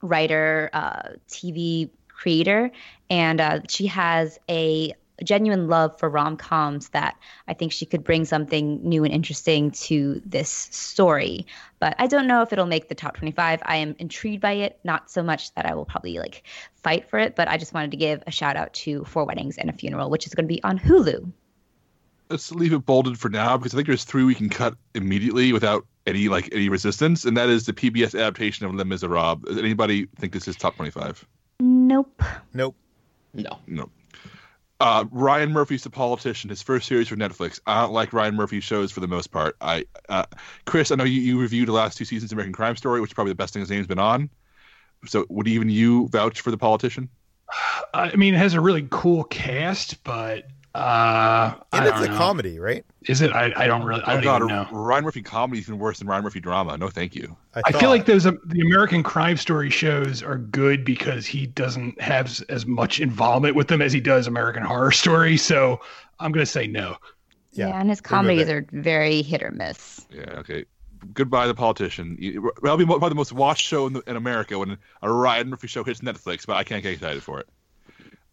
writer, uh, T V creator, and uh, she has a genuine love for rom-coms that I think she could bring something new and interesting to this story. But I don't know if it'll make the top twenty-five. I am intrigued by it, not so much that I will probably like fight for it, but I just wanted to give a shout out to Four Weddings and a Funeral, which is going to be on Hulu. Let's leave it bolded for now because I think there's three we can cut immediately without any like any resistance, and that is the P B S adaptation of Les Miserables. Does anybody think this is top twenty-five? Nope. Nope. No. Nope. Uh, Ryan Murphy's The Politician, his first series for Netflix. I don't like Ryan Murphy shows for the most part. I, uh, Chris, I know you, you reviewed the last two seasons of American Crime Story, which is probably the best thing his name's been on. So would even you vouch for The Politician? I mean, it has a really cool cast, but... Uh, and it's a know. comedy, right? Is it? I, I don't really. I don't oh God, even know. Ryan Murphy comedy is even worse than Ryan Murphy drama. No, thank you. I, I feel like those um, the American Crime Story shows are good because he doesn't have as much involvement with them as he does American Horror Story. So I'm going to say no. Yeah, yeah, and his comedies are very hit or miss. Yeah. Okay. Goodbye, The Politician. That'll be probably the most watched show in, the, in America when a Ryan Murphy show hits Netflix, but I can't get excited for it.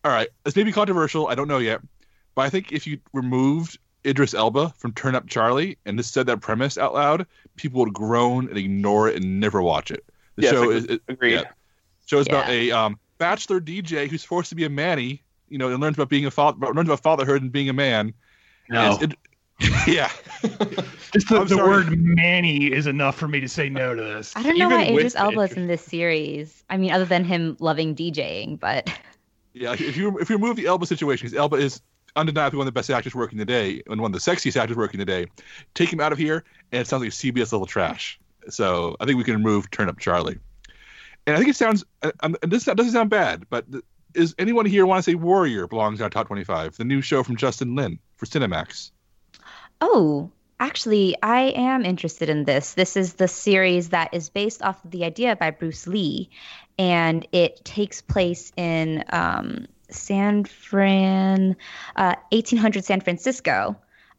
All right, this may be controversial. I don't know yet. But I think if you removed Idris Elba from Turn Up Charlie and just said that premise out loud, people would groan and ignore it and never watch it. The yes, show is it, agreed. Yeah. Show is yeah. about a um, bachelor D J who's forced to be a manny, you know, and learns about being a father, learns about fatherhood and being a man. No. It, yeah. Just the, the word manny is enough for me to say no to this. I don't know Even why Idris Elba is in this series. I mean, other than him loving DJing, but yeah, if you if you remove the Elba situation, because Elba is undeniably one of the best actors working today and one of the sexiest actors working today. Take him out of here, and it sounds like a C B S level trash. So I think we can remove Turn Up Charlie. And I think it sounds, and this doesn't sound bad, but is anyone here want to say Warrior belongs in our top twenty-five? The new show from Justin Lin for Cinemax. Oh, actually, I am interested in this. This is the series that is based off of the idea by Bruce Lee, and it takes place in um, San Fran, uh, eighteen hundred San Francisco,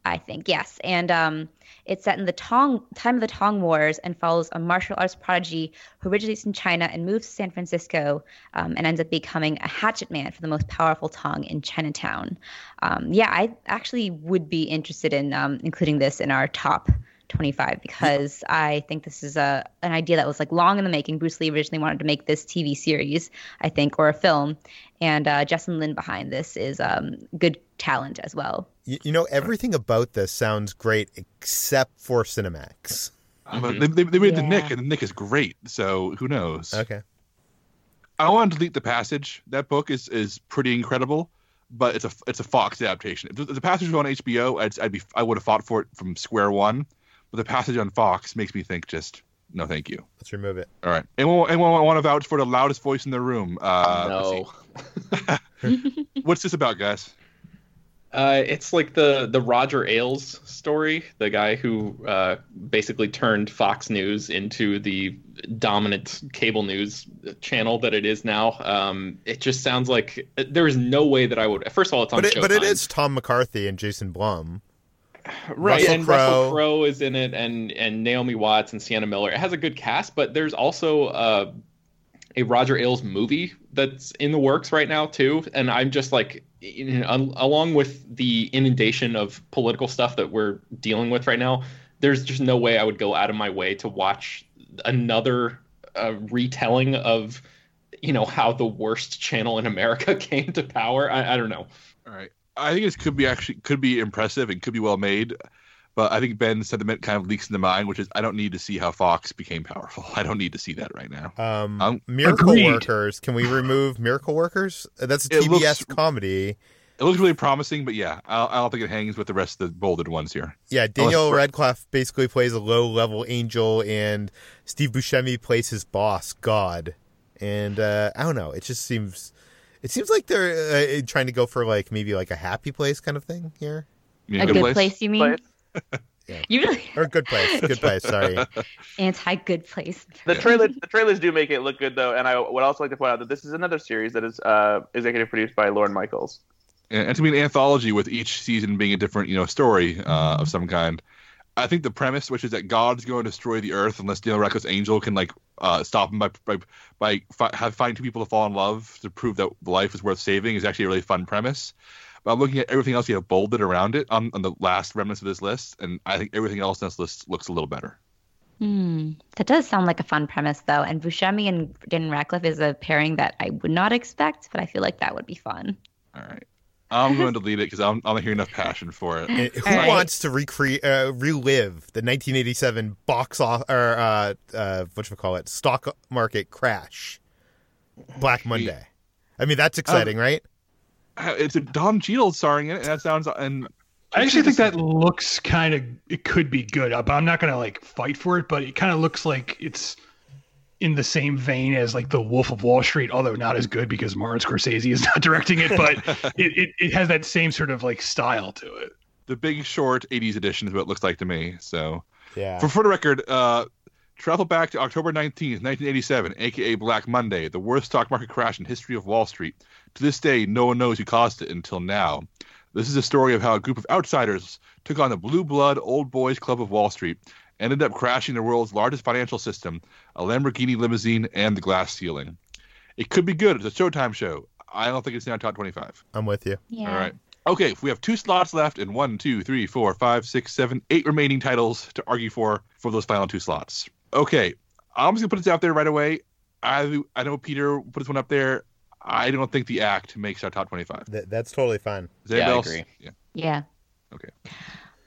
I think. Yes. And um, it's set in the Tong time of the Tong Wars and follows a martial arts prodigy who originates in China and moves to San Francisco um, and ends up becoming a hatchet man for the most powerful Tong in Chinatown. Um, yeah, I actually would be interested in um, including this in our top twenty-five because I think this is a an idea that was like long in the making. Bruce Lee originally wanted to make this T V series, I think, or a film, and uh, Justin Lin behind this is um, good talent as well. You, you know, everything about this sounds great except for Cinemax. Mm-hmm. Um, they, they, they made yeah. the Nick, and the Nick is great, so who knows? Okay. I want to delete The Passage. That book is is pretty incredible. But it's a it's a Fox adaptation. If The Passage was on H B O, I'd, I'd be I would have fought for it from square one. But The Passage on Fox makes me think just, no, thank you. Let's remove it. All right. Anyone, anyone want to vouch for the loudest voice in the room? Uh, no. What's this about, guys? Uh, it's like the, the Roger Ailes story, the guy who uh, basically turned Fox News into the dominant cable news channel that it is now. Um, it just sounds like there is no way that I would. First of all, it's on but it, Showtime. But it is Tom McCarthy and Jason Blum. Right, Russell and Crow. Russell Crowe is in it, and and Naomi Watts and Sienna Miller. It has a good cast, but there's also uh, a Roger Ailes movie that's in the works right now, too. And I'm just like... In, un, along with the inundation of political stuff that we're dealing with right now, there's just no way I would go out of my way to watch another uh, retelling of, you know, how the worst channel in America came to power. I, I don't know. All right. I think this could be actually could be impressive. It could be well made. But I think Ben's sentiment kind of leaks into mine, which is I don't need to see how Fox became powerful. I don't need to see that right now. Um, um, Miracle agreed. Workers. Can we remove Miracle Workers? That's a T B S looks, comedy. It looks really promising, but yeah, I, I don't think it hangs with the rest of the bolded ones here. Yeah, Daniel Unless... Radcliffe basically plays a low-level angel, and Steve Buscemi plays his boss, God. And uh, I don't know. It just seems it seems like they're uh, trying to go for like maybe like a happy place kind of thing here. Yeah, a good, good place. place, you mean? Place? Yeah. You really... or good place, good place. Sorry, anti good place. The trailers, the trailers do make it look good though, and I would also like to point out that this is another series that is uh, executive produced by Lauren Michaels, and, and to be an anthology with each season being a different, you know, story uh, of some kind. I think the premise, which is that God's going to destroy the earth unless Daniel Radcliffe's angel can like uh, stop him by by, by fi- have, find two people to fall in love to prove that life is worth saving, is actually a really fun premise. But I'm looking at everything else you have bolded around it on, on the last remnants of this list, and I think everything else on this list looks a little better. Hmm. That does sound like a fun premise, though. And Buscemi and Daniel Radcliffe is a pairing that I would not expect, but I feel like that would be fun. All right. I'm going to delete it because I'm, I'm not hearing enough passion for it. And who right. wants to recreate, uh, relive the nineteen eighty-seven box off, or uh, uh, whatchamacallit, stock market crash? Black Monday. I mean, that's exciting, um, right? It's a Don Cheadle starring in it, and that sounds. And I actually think that looks kind of. It could be good, but I'm not gonna like fight for it. But it kind of looks like it's in the same vein as like The Wolf of Wall Street, although not as good because Martin Scorsese is not directing it. But it, it, it has that same sort of like style to it. The Big Short eighties edition is what it looks like to me. So yeah. For for the record, uh, travel back to October nineteenth, nineteen eighty-seven, aka Black Monday, the worst stock market crash in the history of Wall Street. To this day, no one knows who caused it until now. This is a story of how a group of outsiders took on the Blue Blood Old Boys Club of Wall Street, ended up crashing the world's largest financial system, a Lamborghini limousine, and the glass ceiling. It could be good. It's a Showtime show. I don't think it's now top twenty-five. I'm with you. Yeah. All right. Okay, we have two slots left and one, two, three, four, five, six, seven, eight remaining titles to argue for for those final two slots. Okay, I'm just going to put this out there right away. I I know Peter put this one up there. I don't think the act makes our top twenty-five. Th- that's totally fine. Yeah, else? I agree. Yeah. yeah. Okay.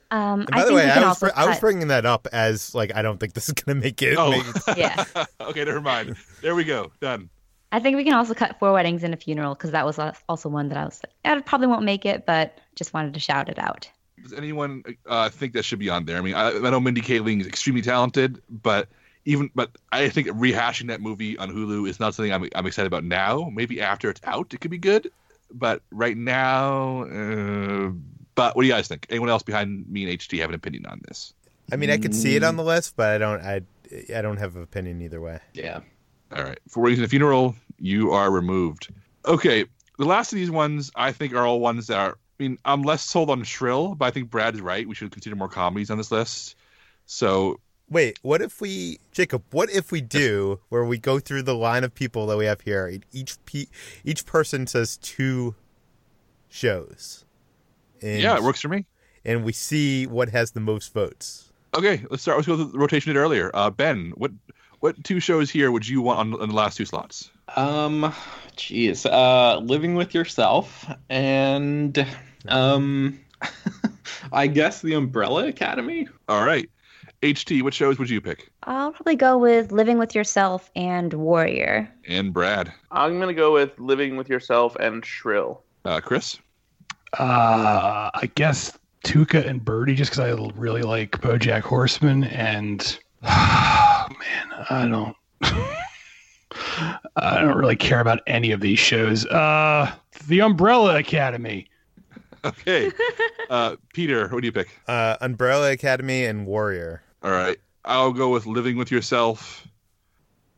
Um, and by I the think way, I was, br- I was bringing that up as, like, I don't think this is going to make it. Oh. Make it. Yeah. Okay, never mind. There we go. Done. I think we can also cut Four Weddings and a Funeral, because that was also one that I was like, I probably won't make it, but just wanted to shout it out. Does anyone uh, think that should be on there? I mean, I, I know Mindy Kaling is extremely talented, but even but I think rehashing that movie on Hulu is not something I'm I'm excited about now. Maybe after it's out, it could be good, but right now. Uh, but what do you guys think? Anyone else behind me and H T have an opinion on this? I mean, I could see it on the list, but I don't. I I don't have an opinion either way. Yeah. All right. For reason of funeral, you are removed. Okay. The last of these ones, I think, are all ones that are. I mean, I'm less sold on Shrill, but I think Brad's right. We should consider more comedies on this list. So, wait, what if we, Jacob? What if we do where we go through the line of people that we have here? Each pe- each person says two shows. And, yeah, it works for me. And we see what has the most votes. Okay, let's start. Let's go with the rotation. Did earlier, uh, Ben. What what two shows here would you want on, on the last two slots? Um, geez, uh, Living with Yourself and. Um, I guess the Umbrella Academy. All right. H T, what shows would you pick? I'll probably go with Living with Yourself and Warrior. And Brad. I'm going to go with Living with Yourself and Shrill. Uh, Chris? Uh, I guess Tuca and Birdie, just because I really like BoJack Horseman and... Oh, man, I don't... I don't really care about any of these shows. Uh, the Umbrella Academy. Okay. Uh, Peter, what do you pick? Uh, Umbrella Academy and Warrior. All right. I'll go with Living With Yourself.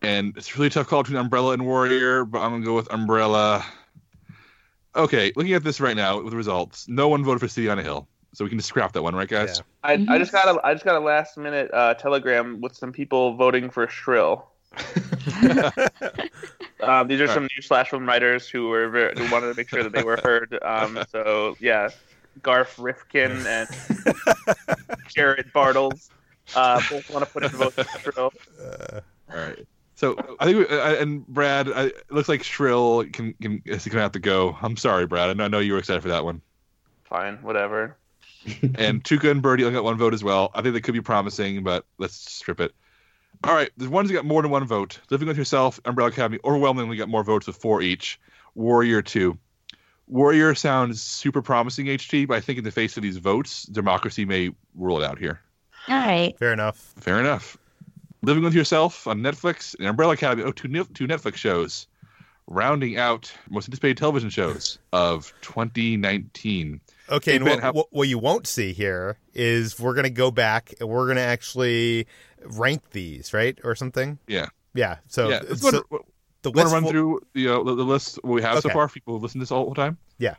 And it's a really tough call between Umbrella and Warrior, but I'm going to go with Umbrella. Okay, looking at this right now with the results, no one voted for City on a Hill. So we can just scrap that one, right, guys? Yeah. I, mm-hmm. I just got a I just got a last minute uh, telegram with some people voting for Shrill. um, these are All some right. new Slash Film writers who were very, who wanted to make sure that they were heard. Um, so yeah, Garth Rifkin and Jared Bartles uh, both want to put in votes for Shrill. Uh, all right. So I think, we, I, and Brad, I, it looks like Shrill can can is gonna have to go. I'm sorry, Brad. I know, I know you were excited for that one. Fine, whatever. And Tuca and Birdie only got one vote as well. I think they could be promising, but let's strip it. All right, there's ones that got more than one vote. Living With Yourself, Umbrella Academy, overwhelmingly got more votes with four each. Warrior two. Warrior sounds super promising, H T, but I think in the face of these votes, democracy may rule it out here. All right. Fair enough. Fair enough. Living With Yourself on Netflix and Umbrella Academy. Oh, two, two Netflix shows. Rounding out most anticipated television shows of twenty nineteen. Okay, and what, how- what you won't see here is we're going to go back and we're going to actually rank these, right? Or something? Yeah. Yeah. So, yeah. Let's so to, the list. Want to run will... through the, uh, the list we have okay. so far? People have listened to this all the time? Yeah.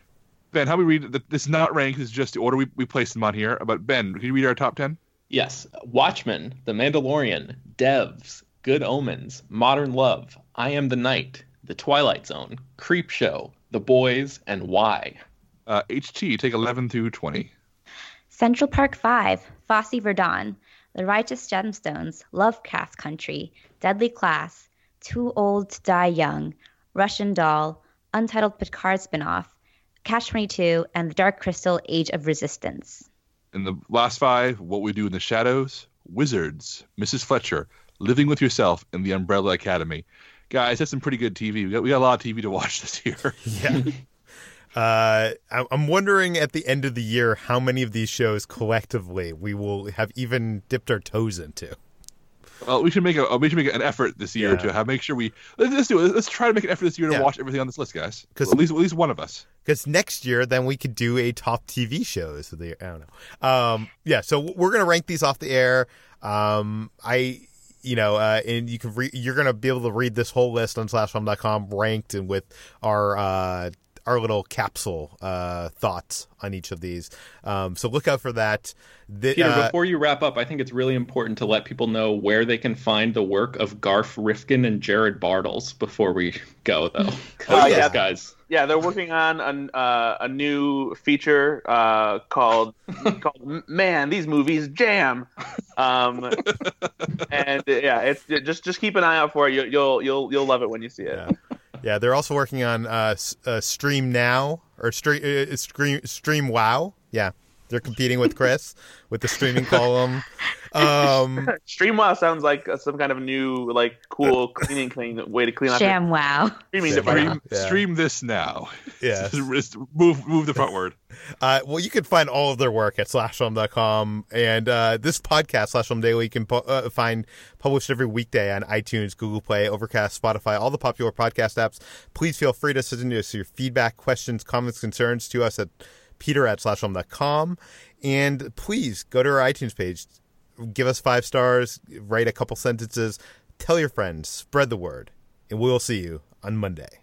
Ben, how we read that this is not ranked, this is just the order we, we place them on here. But Ben, can you read our top ten? Yes. Watchmen, The Mandalorian, Devs, Good Omens, Modern Love, I Am the Night, The Twilight Zone, Creepshow, The Boys, and Why. Uh, H T, take eleven through twenty. Central Park five, Fosse Verdon, The Righteous Gemstones, Lovecraft Country, Deadly Class, Too Old to Die Young, Russian Doll, Untitled Picard Spinoff, Catch twenty-two, and The Dark Crystal, Age of Resistance. And the last five, What We Do in the Shadows, Wizards, Missus Fletcher, Living With Yourself, and The Umbrella Academy. Guys, that's some pretty good T V. We got, we got a lot of T V to watch this year. Yeah. Uh, I'm wondering at the end of the year how many of these shows collectively we will have even dipped our toes into. Well, we should make a we should make an effort this year yeah. to have make sure we let's do it. Let's try to make an effort this year to yeah. watch everything on this list, guys. Because at least at least one of us. Because next year, then we could do a top T V shows of the year. I don't know. Um, yeah, so we're gonna rank these off the air. Um, I. You know, uh, and you can re- you're gonna be able to read this whole list on slash film dot com ranked and with our uh, our little capsule uh, thoughts on each of these. Um, so look out for that. The, Peter, uh, before you wrap up, I think it's really important to let people know where they can find the work of Garth Rifkin and Jared Bartles before we go, though. Oh, yeah. guys. Yeah, they're working on an, uh, a new feature uh, called called Man, These Movies Jam, um, and yeah, it's it, just just keep an eye out for it. You, you'll you'll you'll love it when you see it. Yeah, yeah they're also working on uh, uh, Stream Now or Stream uh, Stream Stream Wow. Yeah, they're competing with Chris with the streaming column. Um, Stream Wow sounds like some kind of new, like, cool cleaning clean way to clean up. Sham Wow. Streaming stream, wow. Yeah. Stream this now. Yeah. move move the front word. Uh, well, you can find all of their work at slash film dot com, and uh, this podcast, Slash Film Daily, you can pu- uh, find published every weekday on iTunes, Google Play, Overcast, Spotify, all the popular podcast apps. Please feel free to send us your feedback, questions, comments, concerns to us at peter at slash film dot com, and please go to our iTunes page. Give us five stars, write a couple sentences, tell your friends, spread the word, and we'll see you on Monday.